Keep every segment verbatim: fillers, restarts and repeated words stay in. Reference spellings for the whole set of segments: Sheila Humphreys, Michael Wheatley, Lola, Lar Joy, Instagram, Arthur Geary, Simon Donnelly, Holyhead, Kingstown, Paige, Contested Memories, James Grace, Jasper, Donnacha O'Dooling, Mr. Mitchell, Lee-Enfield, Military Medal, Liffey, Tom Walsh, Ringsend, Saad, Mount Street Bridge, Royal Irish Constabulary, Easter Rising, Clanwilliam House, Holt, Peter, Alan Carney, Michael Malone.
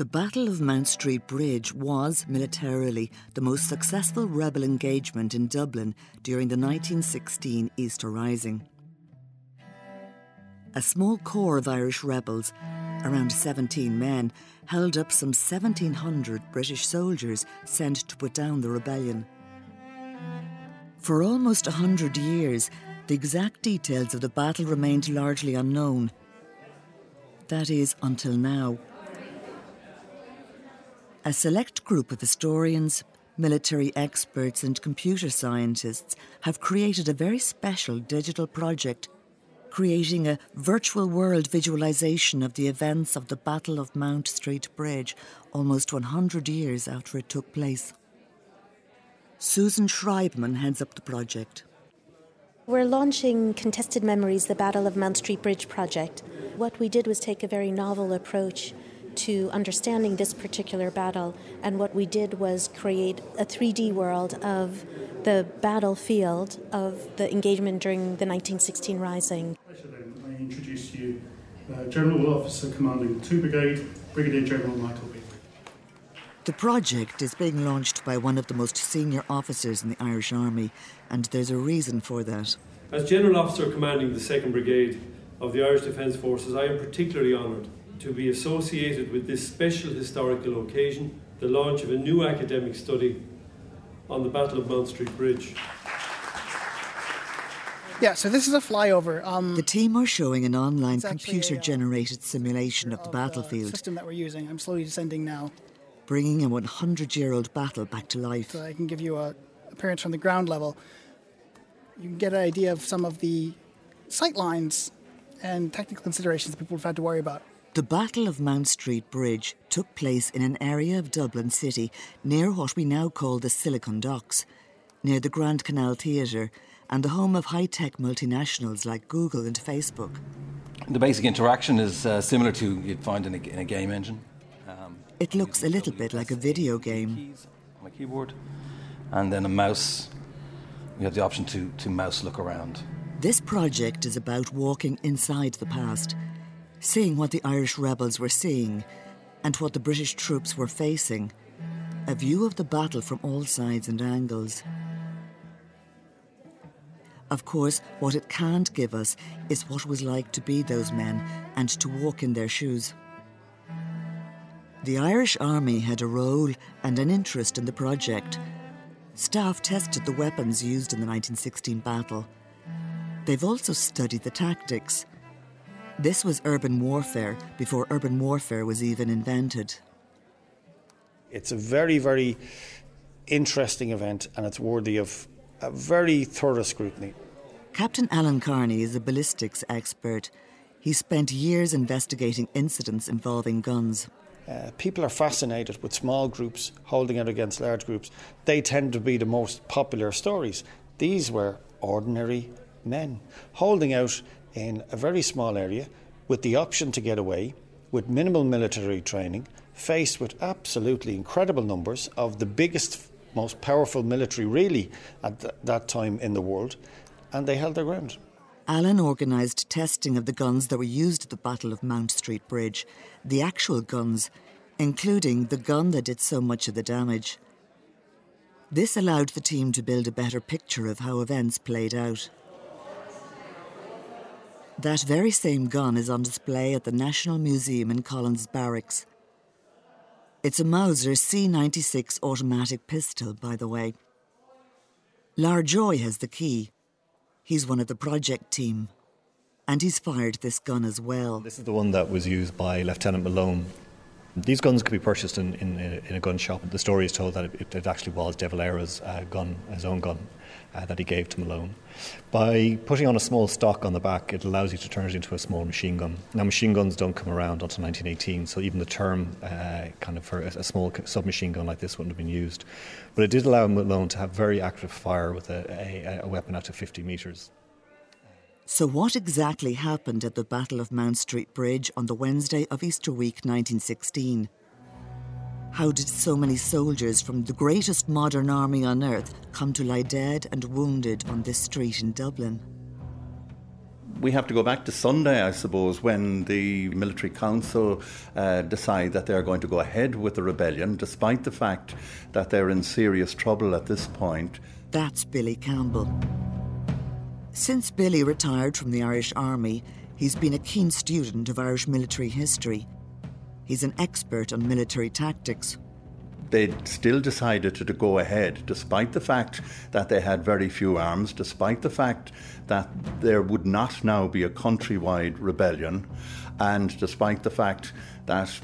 The Battle of Mount Street Bridge was, militarily, the most successful rebel engagement in Dublin during the nineteen sixteen Easter Rising. A small corps of Irish rebels, around seventeen men, held up some seventeen hundred British soldiers sent to put down the rebellion. For almost a hundred years, the exact details of the battle remained largely unknown. That is, until now. A select group of historians, military experts and computer scientists have created a very special digital project, creating a virtual world visualization of the events of the Battle of Mount Street Bridge almost one hundred years after it took place. Susan Schreibman heads up the project. We're launching Contested Memories, the Battle of Mount Street Bridge project. What we did was take a very novel approach to understanding this particular battle, and what we did was create a three D world of the battlefield of the engagement during the nineteen sixteen Rising. I introduce to you uh, General Officer Commanding two Brigade, Brigadier General Michael Wheatley. The project is being launched by one of the most senior officers in the Irish Army, and there's a reason for that. As General Officer Commanding the second Brigade of the Irish Defence Forces, I am particularly honoured to be associated with this special historical occasion, the launch of a new academic study on the Battle of Mount Street Bridge. Yeah, so this is a flyover. Um, the team are showing an online computer-generated simulation of the battlefield. The system that we're using, I'm slowly descending now. Bringing a one hundred year old battle back to life. So I can give you an appearance from the ground level. You can get an idea of some of the sight lines and technical considerations that people have had to worry about. The Battle of Mount Street Bridge took place in an area of Dublin city near what we now call the Silicon Docks, near the Grand Canal Theatre and the home of high-tech multinationals like Google and Facebook. The basic interaction is uh, similar to you'd find in a, in a game engine. Um, it looks a little bit like a video game. Keys on a keyboard and then a mouse. We have the option to, to mouse look around. This project is about walking inside the past, seeing what the Irish rebels were seeing and what the British troops were facing, a view of the battle from all sides and angles. Of course, what it can't give us is what it was like to be those men and to walk in their shoes. The Irish Army had a role and an interest in the project. Staff tested the weapons used in the nineteen sixteen battle. They've also studied the tactics. This was urban warfare before urban warfare was even invented. It's a very, very interesting event, and it's worthy of a very thorough scrutiny. Captain Alan Carney is a ballistics expert. He spent years investigating incidents involving guns. Uh, people are fascinated with small groups holding out against large groups. They tend to be the most popular stories. These were ordinary men holding out in a very small area, with the option to get away, with minimal military training, faced with absolutely incredible numbers of the biggest, most powerful military really at th- that time in the world, and they held their ground. Alan organised testing of the guns that were used at the Battle of Mount Street Bridge, the actual guns, including the gun that did so much of the damage. This allowed the team to build a better picture of how events played out. That very same gun is on display at the National Museum in Collins Barracks. It's a Mauser C ninety-six automatic pistol, by the way. Lar Joy has the key. He's one of the project team. And he's fired this gun as well. This is the one that was used by Lieutenant Malone. These guns could be purchased in, in, in a gun shop. The story is told that it, it actually was de Valera's uh, gun, his own gun, uh, that he gave to Malone. By putting on a small stock on the back, it allows you to turn it into a small machine gun. Now, machine guns don't come around until nineteen eighteen, so even the term uh, kind of for a, a small submachine gun like this wouldn't have been used. But it did allow Malone to have very accurate fire with a, a, a weapon out to fifty metres. So what exactly happened at the Battle of Mount Street Bridge on the Wednesday of Easter week nineteen sixteen? How did so many soldiers from the greatest modern army on earth come to lie dead and wounded on this street in Dublin? we have to go back to Sunday, I suppose, when the military council uh, decide that they're going to go ahead with the rebellion, despite the fact that they're in serious trouble at this point. That's Billy Campbell. Since Billy retired from the Irish Army, he's been a keen student of Irish military history. He's an expert on military tactics. They still decided to go ahead, despite the fact that they had very few arms, despite the fact that there would not now be a countrywide rebellion, and despite the fact that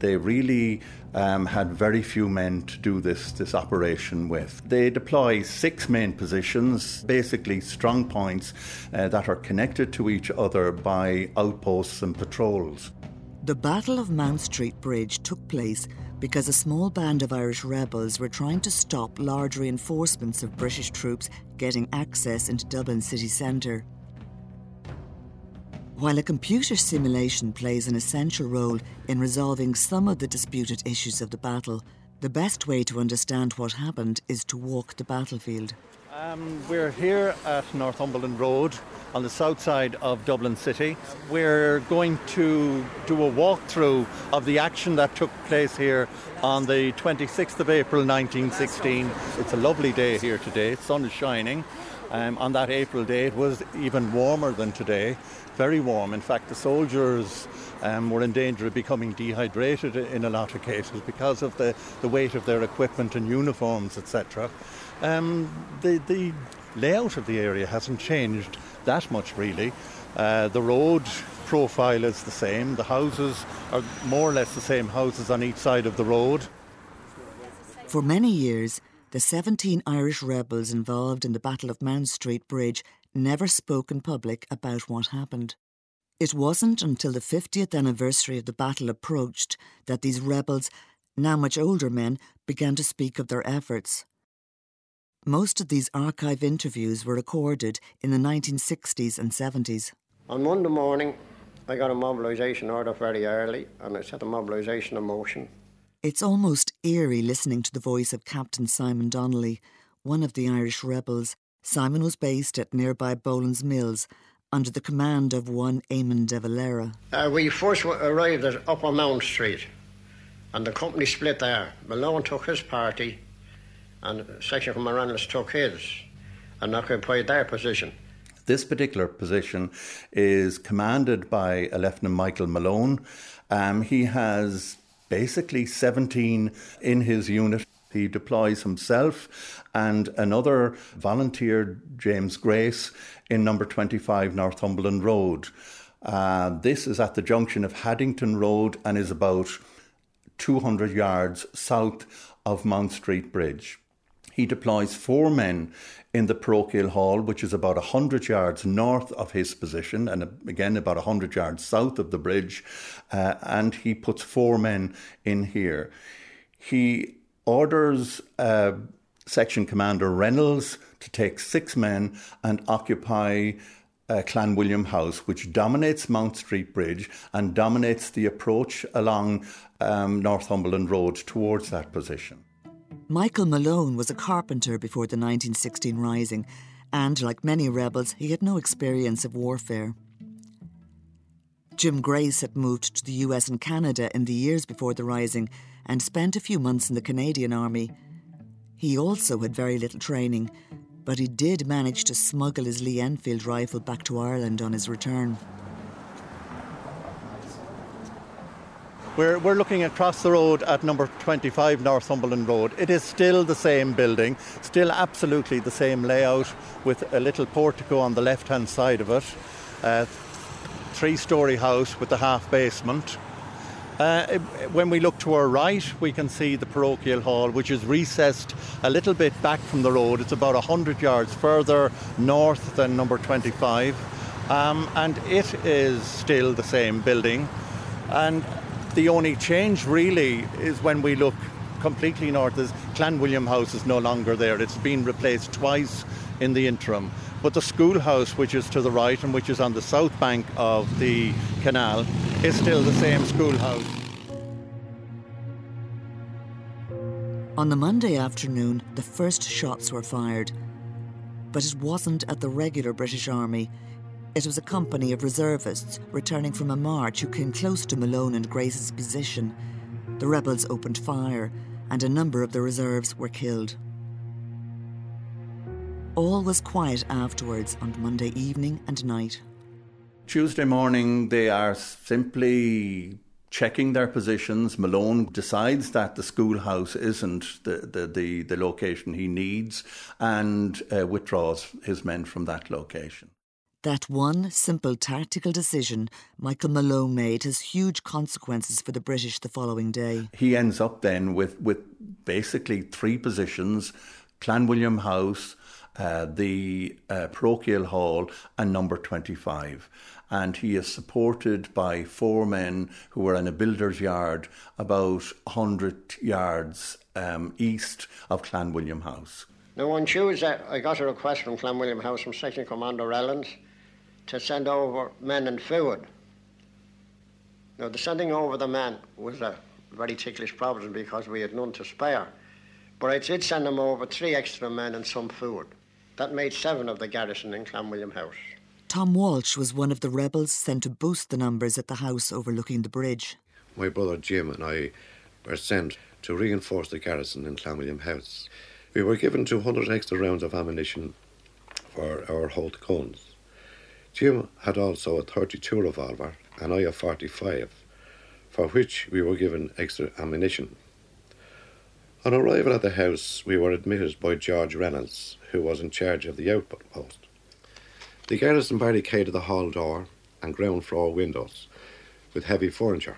they really um, had very few men to do this, this operation with. They deploy six main positions, basically strong points uh, that are connected to each other by outposts and patrols. The Battle of Mount Street Bridge took place because a small band of Irish rebels were trying to stop large reinforcements of British troops getting access into Dublin city centre. While a computer simulation plays an essential role in resolving some of the disputed issues of the battle, the best way to understand what happened is to walk the battlefield. Um, we're here at Northumberland Road on the south side of Dublin City. We're going to do a walkthrough of the action that took place here on the twenty-sixth of April nineteen sixteen. It's a lovely day here today, the sun is shining. Um, on that April day it was even warmer than today, very warm. In fact, the soldiers um, were in danger of becoming dehydrated in a lot of cases because of the, the weight of their equipment and uniforms, et cetera. Um, the, the layout of the area hasn't changed that much, really. Uh, the road profile is the same. The houses are more or less the same houses on each side of the road. For many years, the seventeen Irish rebels involved in the Battle of Mount Street Bridge never spoke in public about what happened. It wasn't until the fiftieth anniversary of the battle approached that these rebels, now much older men, began to speak of their efforts. Most of these archive interviews were recorded in the nineteen sixties and seventies. On Monday morning, I got a mobilisation order very early, and I set a mobilisation in motion. It's almost eerie listening to the voice of Captain Simon Donnelly, one of the Irish rebels. Simon was based at nearby Boland's Mills, under the command of one Eamon de Valera. Uh, we first arrived at Upper Mount Street, and the company split there. Malone took his party, and a section from Reynolds took his and occupied their position. This particular position is commanded by a Lieutenant Michael Malone. Um, he has basically seventeen in his unit. He deploys himself and another volunteer, James Grace, in number twenty-five Northumberland Road. Uh, this is at the junction of Haddington Road and is about two hundred yards south of Mount Street Bridge. He deploys four men in the parochial hall, which is about one hundred yards north of his position, and again about one hundred yards south of the bridge, uh, and he puts four men in here. He orders uh, Section Commander Reynolds to take six men and occupy Uh, Clanwilliam House, which dominates Mount Street Bridge and dominates the approach along um, Northumberland Road towards that position. Michael Malone was a carpenter before the nineteen sixteen Rising, and like many rebels, he had no experience of warfare. Jim Grace had moved to the U S and Canada in the years before the Rising and spent a few months in the Canadian Army. He also had very little training, but he did manage to smuggle his Lee-Enfield rifle back to Ireland on his return. We're, we're looking across the road at number twenty-five Northumberland Road. It is still the same building, still absolutely the same layout, with a little portico on the left-hand side of it. Uh, three-storey house with a half-basement. Uh, when we look to our right, we can see the parochial hall, which is recessed a little bit back from the road. It's about one hundred yards further north than number twenty-five. Um, and it is still the same building. And the only change, really, is when we look completely north, is Clanwilliam House is no longer there. It's been replaced twice in the interim. But the schoolhouse, which is to the right and which is on the south bank of the canal, is still the same schoolhouse. On the Monday afternoon, the first shots were fired. But it wasn't at the regular British Army. It was a company of reservists returning from a march who came close to Malone and Grace's position. The rebels opened fire, and a number of the reserves were killed. All was quiet afterwards on Monday evening and night. Tuesday morning, they are simply checking their positions. Malone decides that the schoolhouse isn't the, the, the, the location he needs and uh, withdraws his men from that location. That one simple tactical decision Michael Malone made has huge consequences for the British the following day. He ends up then with, with basically three positions, Clanwilliam House, uh, the uh, parochial hall and number twenty-five. And he is supported by four men who were in a builder's yard about one hundred yards um, east of Clanwilliam House. Now on Tuesday, I got a request from Clanwilliam House from Section Commander Rellens to send over men and food. Now, the sending over the men was a very ticklish problem because we had none to spare. But I did send them over three extra men and some food. That made seven of the garrison in Clanwilliam House. Tom Walsh was one of the rebels sent to boost the numbers at the house overlooking the bridge. My brother Jim and I were sent to reinforce the garrison in Clanwilliam House. We were given two hundred extra rounds of ammunition for our Holt guns. Jim had also a thirty-two revolver and I a forty-five, for which we were given extra ammunition. On arrival at the house, we were admitted by George Reynolds, who was in charge of the outpost. The garrison barricaded the hall door and ground floor windows with heavy furniture.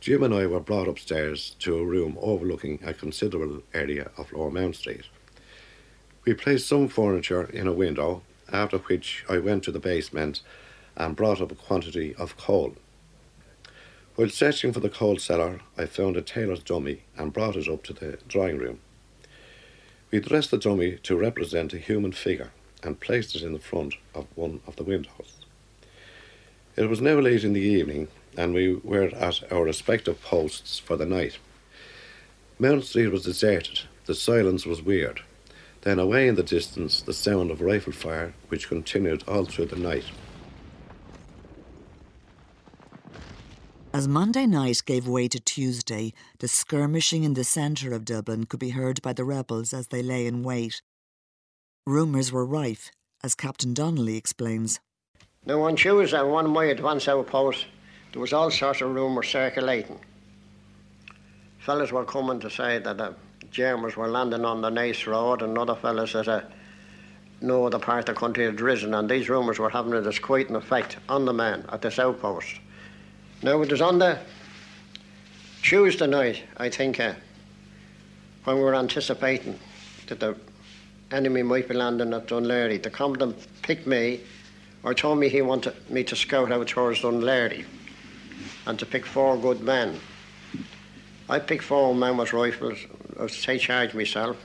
Jim and I were brought upstairs to a room overlooking a considerable area of Lower Mount Street. We placed some furniture in a window, after which I went to the basement and brought up a quantity of coal. While searching for the coal cellar, I found a tailor's dummy and brought it up to the drawing room. We dressed the dummy to represent a human figure and placed it in the front of one of the windows. It was now late in the evening, and we were at our respective posts for the night. Mount Street was deserted. The silence was weird. Then away in the distance, the sound of rifle fire, which continued all through the night. As Monday night gave way to Tuesday, the skirmishing in the centre of Dublin could be heard by the rebels as they lay in wait. Rumours were rife, as Captain Donnelly explains. Now on Tuesday, one of my advance outposts, there was all sorts of rumours circulating. Fellas were coming to say that the Germans were landing on the Nice Road, and other fellas that uh, no other part of the country had risen, and these rumours were having a disquieting effect on the men at this outpost. Now, it was on the Tuesday night, I think, uh, when we were anticipating that the enemy might be landing at Dún Laoghaire. The commandant picked me, or told me he wanted me to scout out towards Dún Laoghaire and to pick four good men. I picked four men with rifles. I was to take charge myself.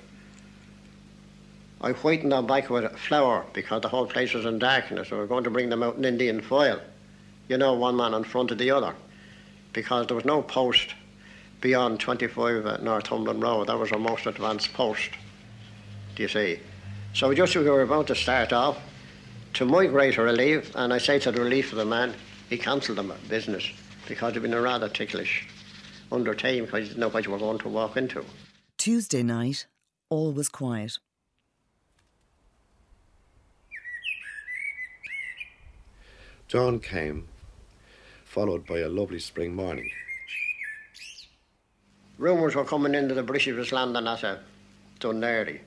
I whitened them back with flour because the whole place was in darkness. We were going to bring them out in Indian foil, you know, one man in front of the other, because there was no post beyond twenty-five Northumberland Road. That was our most advanced post, do you see. So just as we were about to start off, to my great relief, and I say to the relief of the man, he cancelled the business, because it'd been a rather ticklish undertaking because you didn't know what you were going to walk into. Tuesday night, all was quiet. Dawn came, followed by a lovely spring morning. Rumours were coming in that the British was landing at uh, Dún Laoghaire,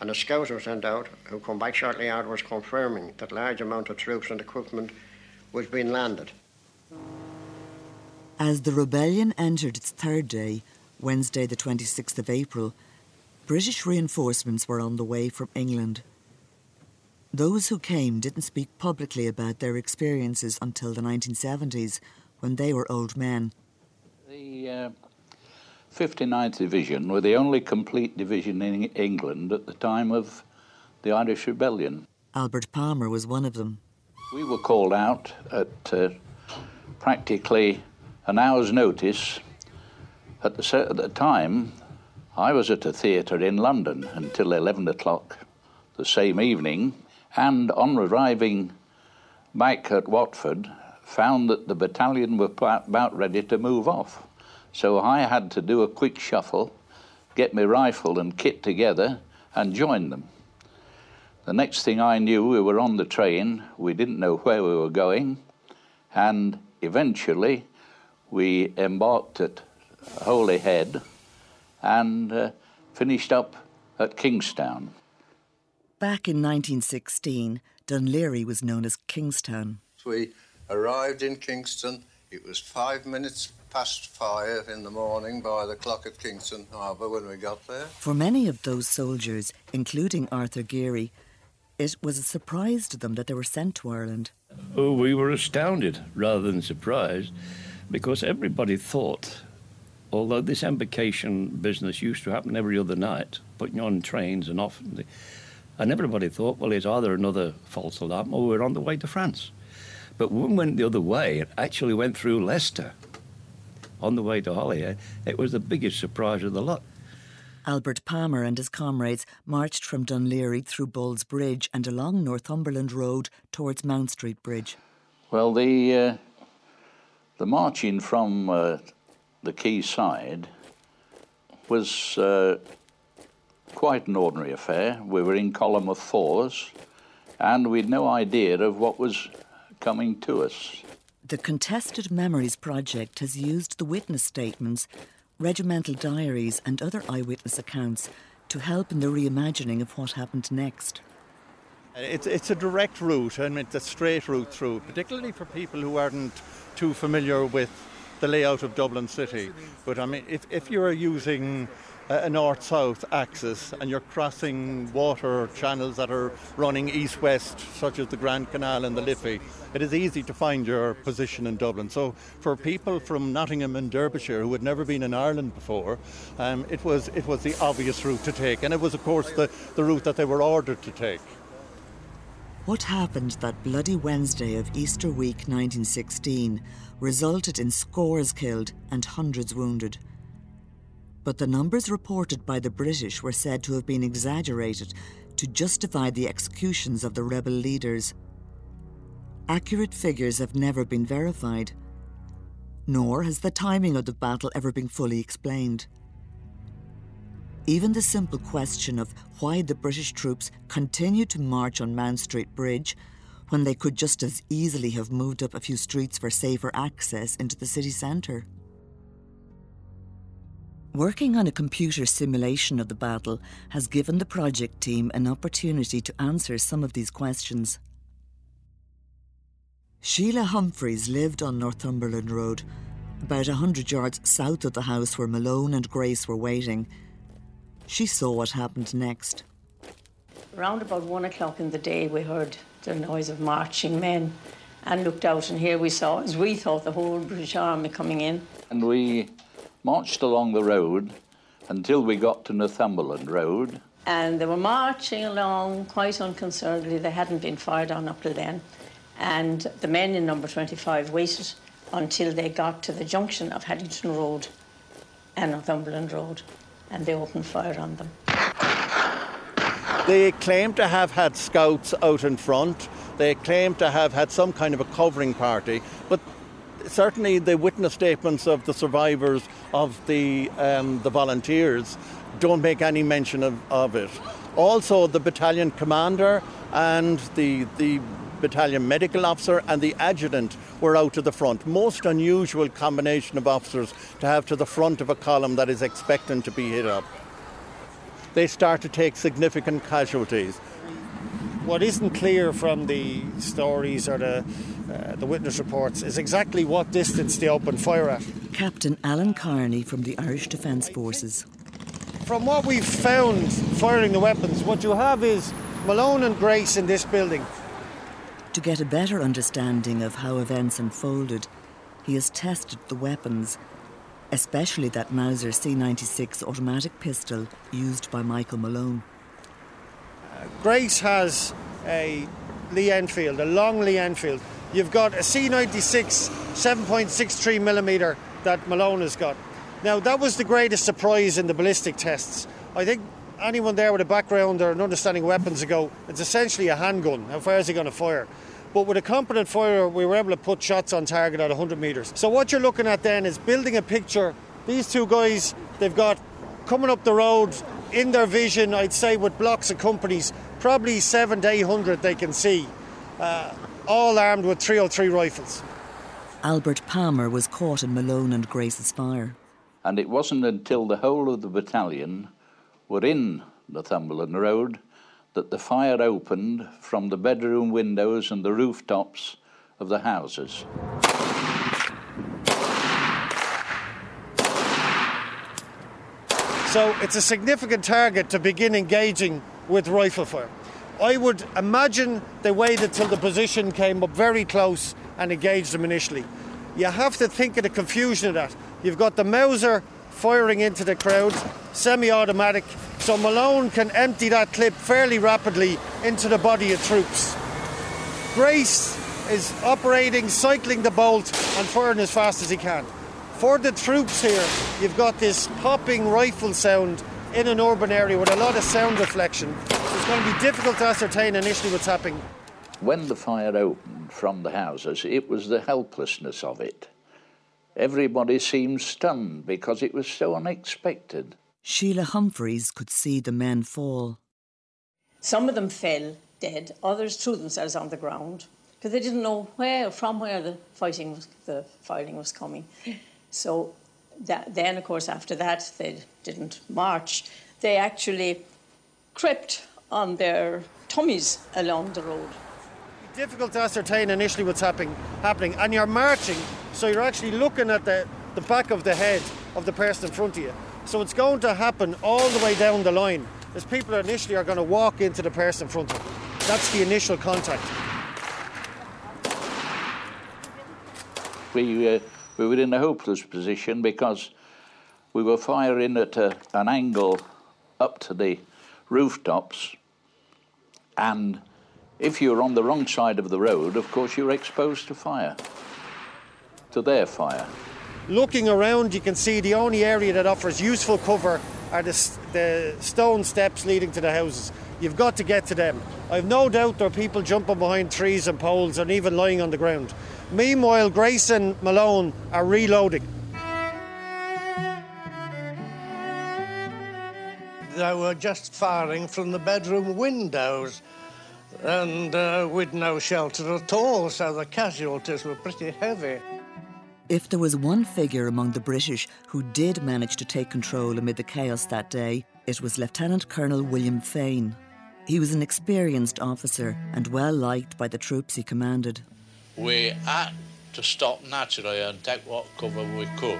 and a scout was sent out, who come back shortly afterwards confirming that large amount of troops and equipment was being landed. As the rebellion entered its third day, Wednesday the twenty-sixth of April, British reinforcements were on the way from England. Those who came didn't speak publicly about their experiences until the nineteen seventies, when they were old men. The uh, fifty-ninth Division were the only complete division in England at the time of the Irish Rebellion. Albert Palmer was one of them. We were called out at uh, practically an hour's notice. At the, at the time, I was at a theatre in London until eleven o'clock the same evening, and on arriving Mike at Watford found that the battalion were about ready to move off. So I had to do a quick shuffle, get my rifle and kit together and join them. The next thing I knew, we were on the train. We didn't know where we were going. And eventually, we embarked at Holyhead and uh, finished up at Kingstown. Back in nineteen sixteen, Dún Laoghaire was known as Kingstown. We arrived in Kingston. It was five minutes past five in the morning by the clock at Kingston Harbour when we got there. For many of those soldiers, including Arthur Geary, it was a surprise to them that they were sent to Ireland. Oh, we were astounded rather than surprised, because everybody thought, although this embarkation business used to happen every other night, putting on trains and off, and everybody thought, well, it's either another false alarm or we're on the way to France. But one went the other way, it actually went through Leicester on the way to Holyhead. It was the biggest surprise of the lot. Albert Palmer and his comrades marched from Dún Laoghaire through Bulls Bridge and along Northumberland Road towards Mount Street Bridge. Well, the, uh, the marching from uh, the quay side was uh, quite an ordinary affair. We were in column of fours and we'd no idea of what was coming to us. The Contested Memories Project has used the witness statements, regimental diaries and other eyewitness accounts to help in the reimagining of what happened next. It's, it's a direct route, I mean, it's a straight route through, particularly for people who aren't too familiar with the layout of Dublin city. But I mean, if, if you're using a north-south axis and you're crossing water channels that are running east-west, such as the Grand Canal and the Liffey, it is easy to find your position in Dublin. So for people from Nottingham and Derbyshire who had never been in Ireland before, um, it was it was the obvious route to take, and it was, of course, the, the route that they were ordered to take. What happened that bloody Wednesday of Easter week nineteen sixteen resulted in scores killed and hundreds wounded. But the numbers reported by the British were said to have been exaggerated to justify the executions of the rebel leaders. Accurate figures have never been verified, nor has the timing of the battle ever been fully explained. Even the simple question of why the British troops continued to march on Mount Street Bridge when they could just as easily have moved up a few streets for safer access into the city centre. Working on a computer simulation of the battle has given the project team an opportunity to answer some of these questions. Sheila Humphreys lived on Northumberland Road, about one hundred yards south of the house where Malone and Grace were waiting. She saw what happened next. Around about one o'clock in the day, we heard the noise of marching men and looked out, and here we saw, as we thought, the whole British army coming in. And we marched along the road until we got to Northumberland Road. And they were marching along quite unconcernedly. They hadn't been fired on up till then. And the men in number twenty-five waited until they got to the junction of Haddington Road and Northumberland Road, and they opened fire on them. They claimed to have had scouts out in front. They claimed to have had some kind of a covering party, but certainly the witness statements of the survivors, of the um, the volunteers, don't make any mention of, of it. Also, the battalion commander and the the battalion medical officer and the adjutant were out to the front. Most unusual combination of officers to have to the front of a column that is expecting to be hit up. They start to take significant casualties. What isn't clear from the stories or the Uh, the witness reports is exactly what distance they opened fire at. Captain Alan Carney from the Irish Defence Forces. From what we've found firing the weapons, what you have is Malone and Grace in this building. To get a better understanding of how events unfolded, he has tested the weapons, especially that Mauser C ninety-six automatic pistol used by Michael Malone. Uh, Grace has a Lee-Enfield, a long Lee-Enfield. You've got a C ninety-six seven point six three millimeter that Malone has got. Now, that was the greatest surprise in the ballistic tests. I think anyone there with a background or an understanding of weapons ago, it's essentially a handgun. How far is he going to fire? But with a competent firer, we were able to put shots on target at one hundred metres. So what you're looking at then is building a picture. These two guys, they've got coming up the road in their vision, I'd say with blocks of companies, probably seven to eight hundred they can see, uh, all armed with three oh three rifles. Albert Palmer was caught in Malone and Grace's fire. And it wasn't until the whole of the battalion were in Northumberland Road that the fire opened from the bedroom windows and the rooftops of the houses. So it's a significant target to begin engaging with rifle fire. I would imagine they waited till the position came up very close and engaged them initially. You have to think of the confusion of that. You've got the Mauser firing into the crowd, semi-automatic, so Malone can empty that clip fairly rapidly into the body of troops. Grace is operating, cycling the bolt and firing as fast as he can. For the troops here, you've got this popping rifle sound in an urban area with a lot of sound deflection. So it's going to be difficult to ascertain initially what's happening. When the fire opened from the houses, it was the helplessness of it. Everybody seemed stunned because it was so unexpected. Sheila Humphreys could see the men fall. Some of them fell dead, others threw themselves on the ground because they didn't know where, from where the fighting was, the firing was coming. So that, then, of course, after that, they didn't march. They actually crept on their tummies along the road. Difficult to ascertain initially what's happening, happening, and you're marching, so you're actually looking at the, the back of the head of the person in front of you. So it's going to happen all the way down the line, as people initially are going to walk into the person in front of them. That's the initial contact. We, uh, we were in a hopeless position because we were firing at a, an angle up to the rooftops, and if you're on the wrong side of the road, of course, you're exposed to fire, to their fire. Looking around, you can see the only area that offers useful cover are the, the stone steps leading to the houses. You've got to get to them. I've no doubt there are people jumping behind trees and poles and even lying on the ground. Meanwhile, Grace and Malone are reloading. They were just firing from the bedroom windows, and uh, with no shelter at all, so the casualties were pretty heavy. If there was one figure among the British who did manage to take control amid the chaos that day, it was Lieutenant Colonel William Fane. He was an experienced officer and well-liked by the troops he commanded. We had to stop naturally and take what cover we could.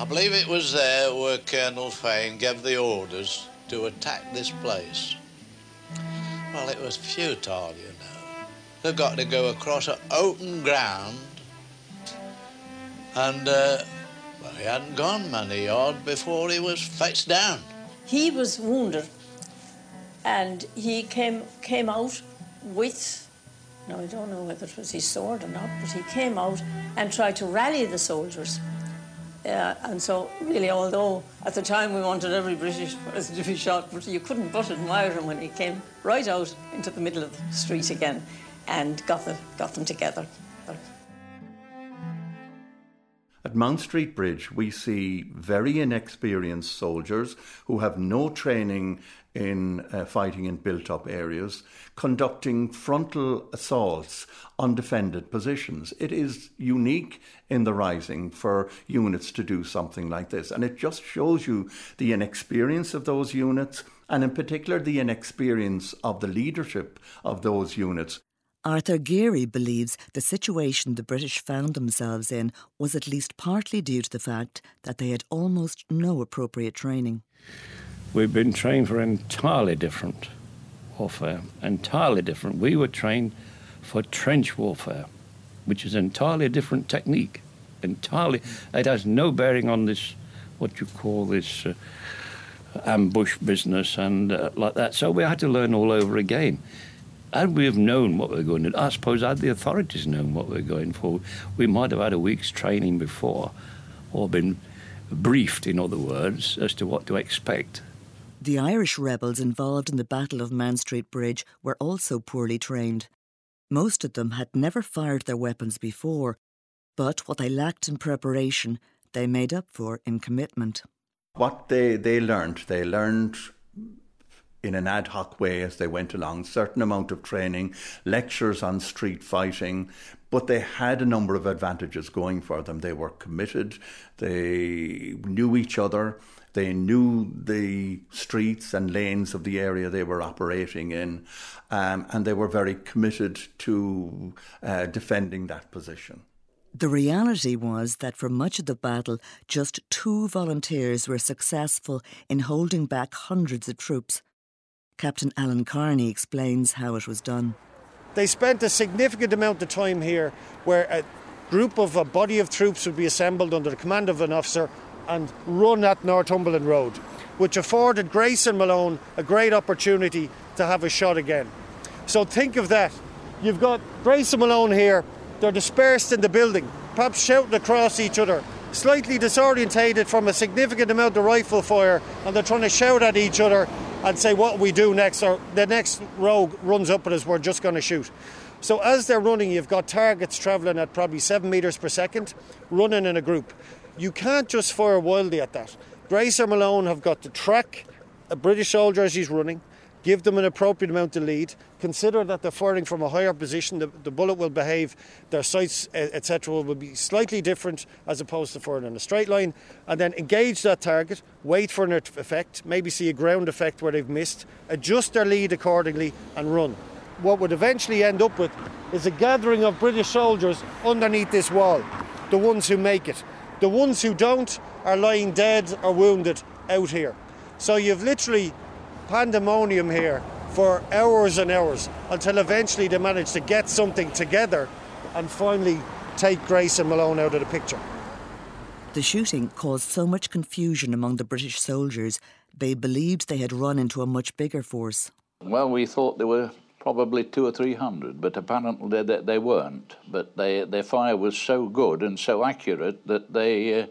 I believe it was there where Colonel Fane gave the orders to attack this place. Well, it was futile, you know. They've got to go across an open ground, and uh, well, he hadn't gone many yards before he was face down. He was wounded, and he came came out with, now I don't know whether it was his sword or not, but he came out and tried to rally the soldiers. Uh, and so, really, although at the time we wanted every British person to be shot, but you couldn't but admire him when he came right out into the middle of the street again and got, the, got them together. At Mount Street Bridge, we see very inexperienced soldiers who have no training in uh, fighting in built-up areas, conducting frontal assaults on defended positions. It is unique in the Rising for units to do something like this, and it just shows you the inexperience of those units, and in particular the inexperience of the leadership of those units. Arthur Geary believes the situation the British found themselves in was at least partly due to the fact that they had almost no appropriate training. We've been trained for entirely different warfare, entirely different. We were trained for trench warfare, which is entirely a different technique, entirely. It has no bearing on this, what you call this uh, ambush business and uh, like that. So we had to learn all over again. Had we have known what we were going to do, I suppose had the authorities known what we were going for, we might have had a week's training before, or been briefed, in other words, as to what to expect. The Irish rebels involved in the Battle of Mount Street Bridge were also poorly trained. Most of them had never fired their weapons before, but what they lacked in preparation, they made up for in commitment. What they, they learned, they learned in an ad hoc way as they went along, certain amount of training, lectures on street fighting, but they had a number of advantages going for them. They were committed, they knew each other, they knew the streets and lanes of the area they were operating in, um, and they were very committed to uh, defending that position. The reality was that for much of the battle, just two volunteers were successful in holding back hundreds of troops. Captain Alan Carney explains how it was done. They spent a significant amount of time here where a group of a body of troops would be assembled under the command of an officer and run at Northumberland Road, which afforded Grace and Malone a great opportunity to have a shot again. So think of that. You've got Grace and Malone here. They're dispersed in the building, perhaps shouting across each other, slightly disorientated from a significant amount of rifle fire, and they're trying to shout at each other and say what we do next, or the next rogue runs up at us, we're just going to shoot. So as they're running, you've got targets travelling at probably seven metres per second, running in a group. You can't just fire wildly at that. Grace or Malone have got to track a British soldier as he's running, give them an appropriate amount of lead, consider that they're firing from a higher position, the, the bullet will behave, their sights, et cetera, will be slightly different as opposed to firing in a straight line, and then engage that target, wait for an effect, maybe see a ground effect where they've missed, adjust their lead accordingly and run. What would eventually end up with is a gathering of British soldiers underneath this wall, the ones who make it. The ones who don't are lying dead or wounded out here. So you've literally pandemonium here for hours and hours until eventually they managed to get something together and finally take Grace and Malone out of the picture. The shooting caused so much confusion among the British soldiers, they believed they had run into a much bigger force. Well, we thought there were probably two or three hundred, but apparently they, they weren't. But they, their fire was so good and so accurate that they uh,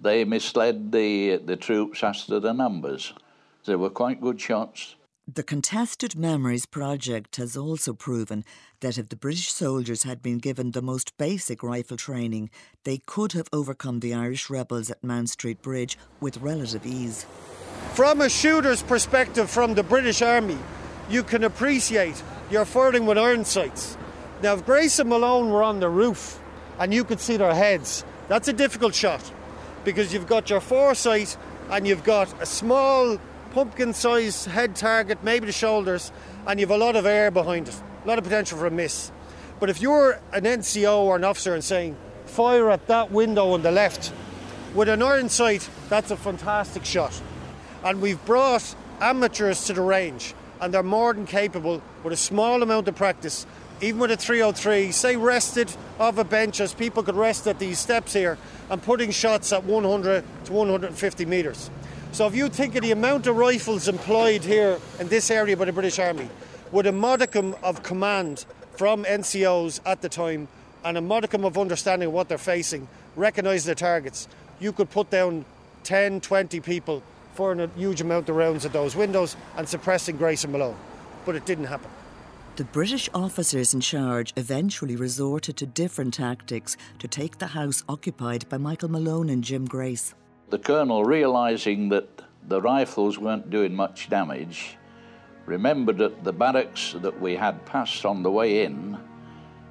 they misled the, the troops as to the numbers. They were quite good shots. The Contested Memories project has also proven that if the British soldiers had been given the most basic rifle training, they could have overcome the Irish rebels at Mount Street Bridge with relative ease. From a shooter's perspective from the British Army, you can appreciate you're firing with iron sights. Now, if Grace and Malone were on the roof and you could see their heads, that's a difficult shot because you've got your foresight and you've got a small pumpkin-sized head target, maybe the shoulders, and you have a lot of air behind it, a lot of potential for a miss. But if you're an N C O or an officer and saying, fire at that window on the left, with an iron sight, that's a fantastic shot. And we've brought amateurs to the range, and they're more than capable, with a small amount of practice, even with a three oh three, say rested off a bench, as people could rest at these steps here, and putting shots at one hundred to one hundred fifty metres. So if you think of the amount of rifles employed here in this area by the British Army, with a modicum of command from N C Os at the time and a modicum of understanding of what they're facing, recognise their targets, you could put down ten, twenty people firing a huge amount of rounds at those windows and suppressing Grace and Malone. But it didn't happen. The British officers in charge eventually resorted to different tactics to take the house occupied by Michael Malone and Jim Grace. The colonel, realising that the rifles weren't doing much damage, remembered at the barracks that we had passed on the way in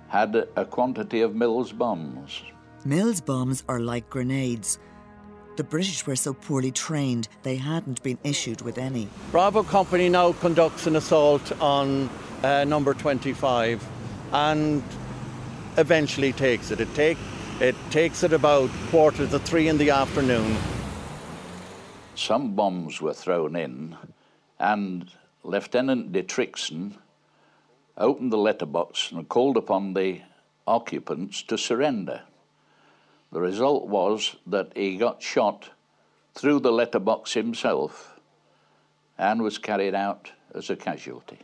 had a quantity of Mills bombs. Mills bombs are like grenades. The British were so poorly trained they hadn't been issued with any. Bravo Company now conducts an assault on uh, number twenty-five and eventually takes it. It takes It takes it about quarter to three in the afternoon. Some bombs were thrown in, and Lieutenant de Trixon opened the letterbox and called upon the occupants to surrender. The result was that he got shot through the letterbox himself and was carried out as a casualty.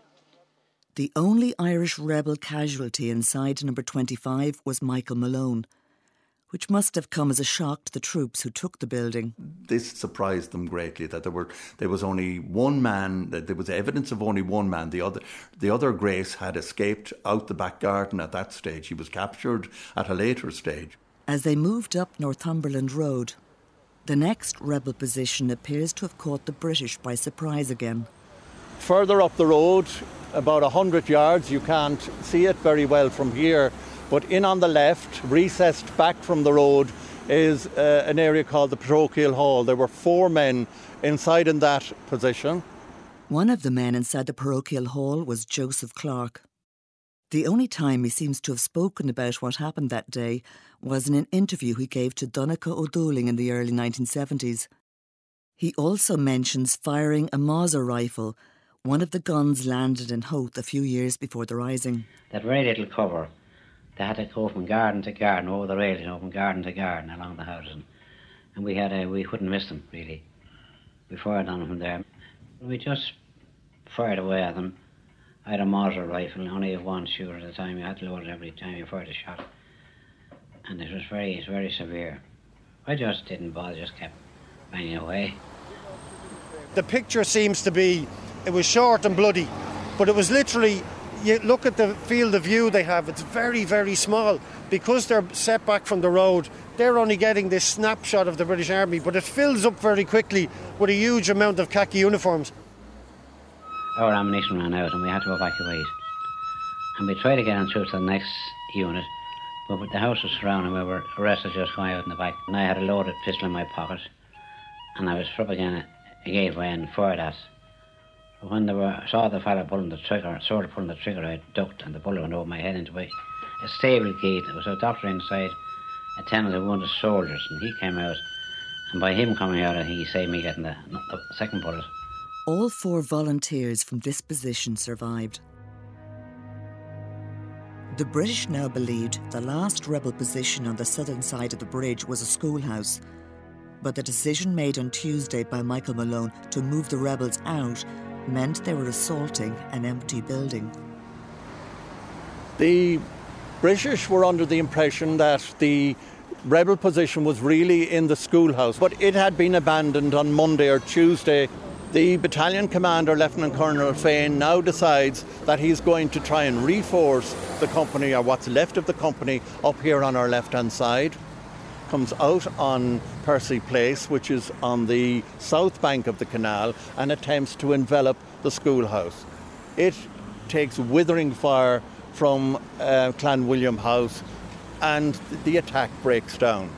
The only Irish rebel casualty inside number twenty-five was Michael Malone. which must have come as a shock to the troops who took the building. This surprised them greatly, that there were there was only one man, that there was evidence of only one man. The other, the other Grace had escaped out the back garden at that stage. He was captured at a later stage. As they moved up Northumberland Road, the next rebel position appears to have caught the British by surprise again. Further up the road, about one hundred yards, you can't see it very well from here, but in on the left, recessed back from the road, is uh, an area called the Parochial Hall. There were four men inside in that position. One of the men inside the Parochial Hall was Joseph Clark. The only time he seems to have spoken about what happened that day was in an interview he gave to Donnacha O'Dooling in the early nineteen seventies. He also mentions firing a Mauser rifle, one of the guns landed in Holt a few years before the Rising. That very little cover. They had to go from garden to garden, over the railing, over from garden to garden, along the houses. And we had a, we couldn't miss them, really. We fired on them there. We just fired away at them. I had a Mauser rifle, only one shooter at a time. You had to load it every time you fired a shot. And it was very, it was very severe. I just didn't bother, just kept banging away. The picture seems to be, it was short and bloody, but it was literally, you look at the field of view they have, it's very, very small. Because they're set back from the road, they're only getting this snapshot of the British Army, but it fills up very quickly with a huge amount of khaki uniforms. Our ammunition ran out and we had to evacuate. And we tried to get on through to the next unit, but the house was surrounded and we were arrested just going out in the back. And I had a loaded pistol in my pocket, and I was probably going to gave way and fired at. But when they were, saw the fella pulling the trigger, sort of pulling the trigger, I ducked and the bullet went over my head into a stable gate. There was a doctor inside, attendant to one of the soldiers, and he came out, and by him coming out, he saved me getting the, the second bullet. All four volunteers from this position survived. The British now believed the last rebel position on the southern side of the bridge was a schoolhouse. But the decision made on Tuesday by Michael Malone to move the rebels out meant they were assaulting an empty building. The British were under the impression that the rebel position was really in the schoolhouse, but it had been abandoned on Monday or Tuesday. The battalion commander, Lieutenant Colonel Fane, now decides that he's going to try and reforce the company, or what's left of the company, up here on our left-hand side. Comes out on Percy Place, which is on the south bank of the canal, and attempts to envelop the schoolhouse. It takes withering fire from uh, Clanwilliam House, and the attack breaks down.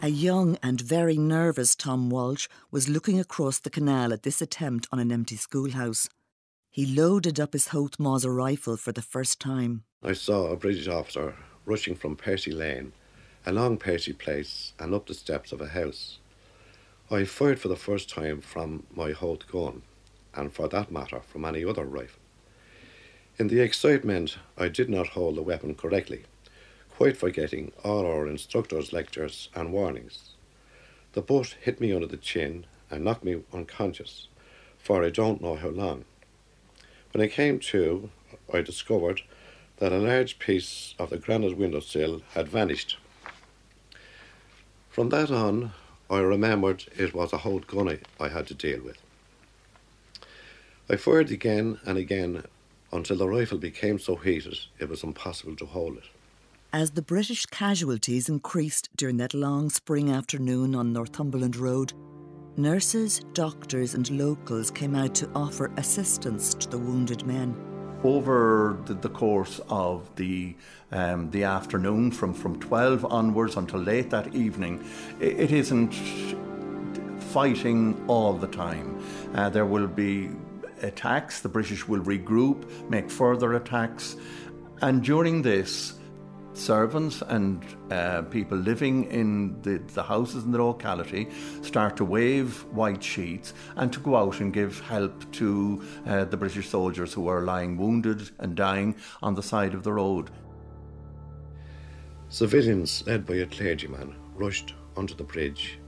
A young and very nervous Tom Walsh was looking across the canal at this attempt on an empty schoolhouse. He loaded up his Holt Mauser rifle for the first time. I saw a British officer rushing from Percy Lane along Percy Place and up the steps of a house. I fired for the first time from my Holt gun, and for that matter from any other rifle. In the excitement, I did not hold the weapon correctly, quite forgetting all our instructors' lectures and warnings. The butt hit me under the chin and knocked me unconscious, for I don't know how long. When I came to, I discovered that a large piece of the granite windowsill had vanished. From that on, I remembered it was a Holt gun I had to deal with. I fired again and again until the rifle became so heated it was impossible to hold it. As the British casualties increased during that long spring afternoon on Northumberland Road, nurses, doctors and locals came out to offer assistance to the wounded men. Over the course of the um, the afternoon, from, from twelve onwards until late that evening, it isn't fighting all the time. Uh, there will be attacks, the British will regroup, make further attacks, and during this, servants and uh, people living in the, the houses in the locality start to wave white sheets and to go out and give help to uh, the British soldiers who are lying wounded and dying on the side of the road. Civilians, led by a clergyman, rushed onto the bridge.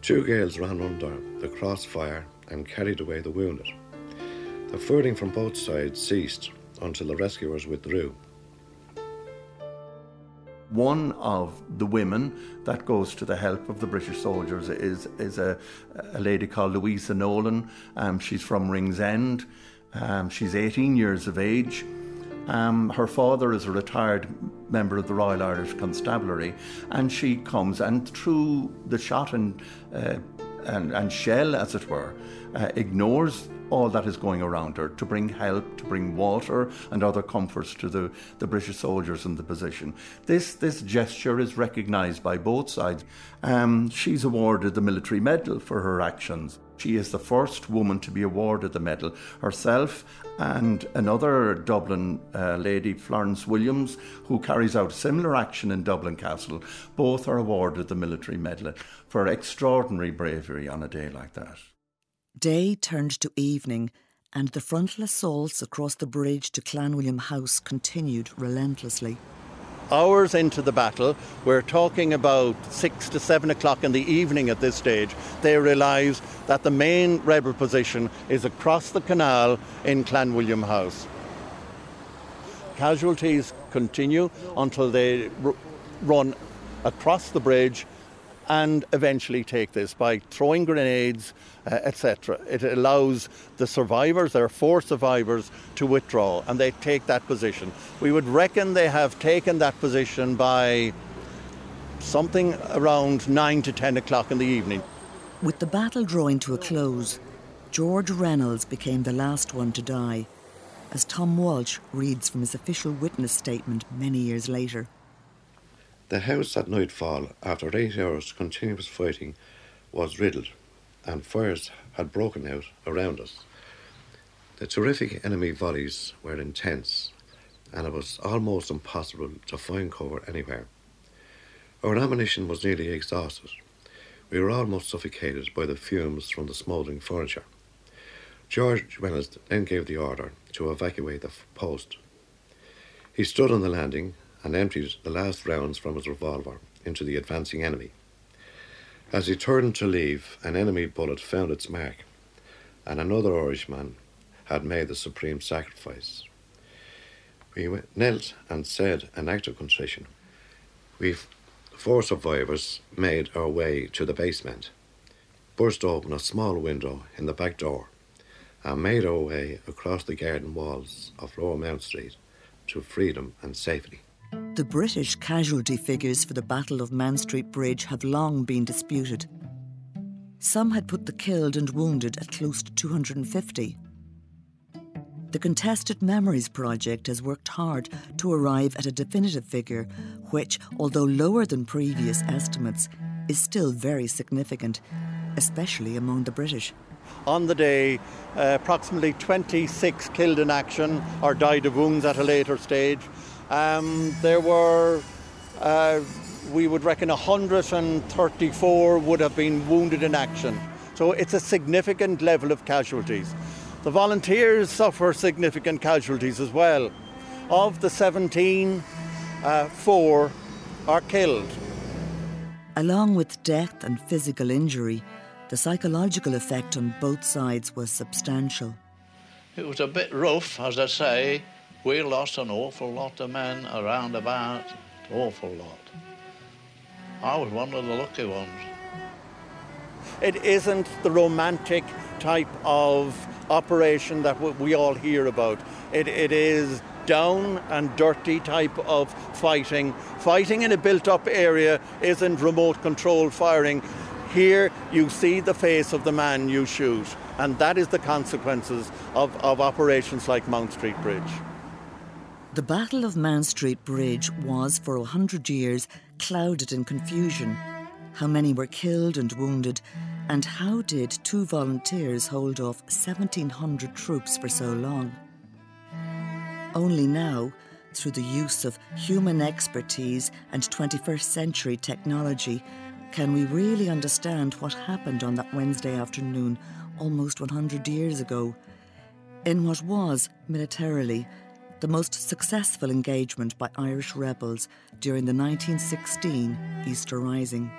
Two girls ran under the crossfire and carried away the wounded. The firing from both sides ceased until the rescuers withdrew. One of the women that goes to the help of the British soldiers is, is a, a lady called Louisa Nolan. Um, she's from Ringsend. Um, she's eighteen years of age. Um, her father is a retired member of the Royal Irish Constabulary, and she comes, and through the shot and, uh, and, and shell, as it were, uh, ignores all that is going around her to bring help, to bring water and other comforts to the, the British soldiers in the position. This, this gesture is recognised by both sides. Um, she's awarded the Military Medal for her actions. She is the first woman to be awarded the medal. Herself and another Dublin uh, lady, Florence Williams, who carries out similar action in Dublin Castle, both are awarded the Military Medal for extraordinary bravery on a day like that. Day turned to evening, and the frontal assaults across the bridge to Clanwilliam House continued relentlessly. Hours into the battle, we're talking about six to seven o'clock in the evening at this stage, they realise that the main rebel position is across the canal in Clanwilliam House. Casualties continue until they r- run across the bridge and eventually take this by throwing grenades, uh, et cetera. It allows the survivors, there are four survivors, to withdraw, and they take that position. We would reckon they have taken that position by something around nine to ten o'clock in the evening. With the battle drawing to a close, George Reynolds became the last one to die, as Tom Walsh reads from his official witness statement many years later. The house at nightfall, after eight hours' continuous fighting, was riddled, and fires had broken out around us. The terrific enemy volleys were intense, and it was almost impossible to find cover anywhere. Our ammunition was nearly exhausted. We were almost suffocated by the fumes from the smouldering furniture. George Reynolds then gave the order to evacuate the post. He stood on the landing and emptied the last rounds from his revolver into the advancing enemy. As he turned to leave, an enemy bullet found its mark, and another Irishman had made the supreme sacrifice. We knelt and said an act of contrition. We four survivors made our way to the basement, burst open a small window in the back door, and made our way across the garden walls of Lower Mount Street to freedom and safety. The British casualty figures for the Battle of Mount Street Bridge have long been disputed. Some had put the killed and wounded at close to two hundred fifty. The Contested Memories Project has worked hard to arrive at a definitive figure which, although lower than previous estimates, is still very significant, especially among the British. On the day, uh, approximately twenty-six killed in action or died of wounds at a later stage. Um, there were, uh, we would reckon, one hundred thirty-four would have been wounded in action. So it's a significant level of casualties. The volunteers suffer significant casualties as well. Of the seventeen, uh, four are killed. Along with death and physical injury, the psychological effect on both sides was substantial. It was a bit rough, as I say. We lost an awful lot of men around about, an awful lot. I was one of the lucky ones. It isn't the romantic type of operation that we all hear about. It, it is down and dirty type of fighting. Fighting in a built-up area isn't remote control firing. Here you see the face of the man you shoot, and that is the consequences of, of operations like Mount Street Bridge. The Battle of Mount Street Bridge was, for a hundred years, clouded in confusion. How many were killed and wounded, and how did two volunteers hold off seventeen hundred troops for so long? Only now, through the use of human expertise and twenty-first century technology, can we really understand what happened on that Wednesday afternoon almost one hundred years ago, in what was, militarily, the most successful engagement by Irish rebels during the nineteen sixteen Easter Rising.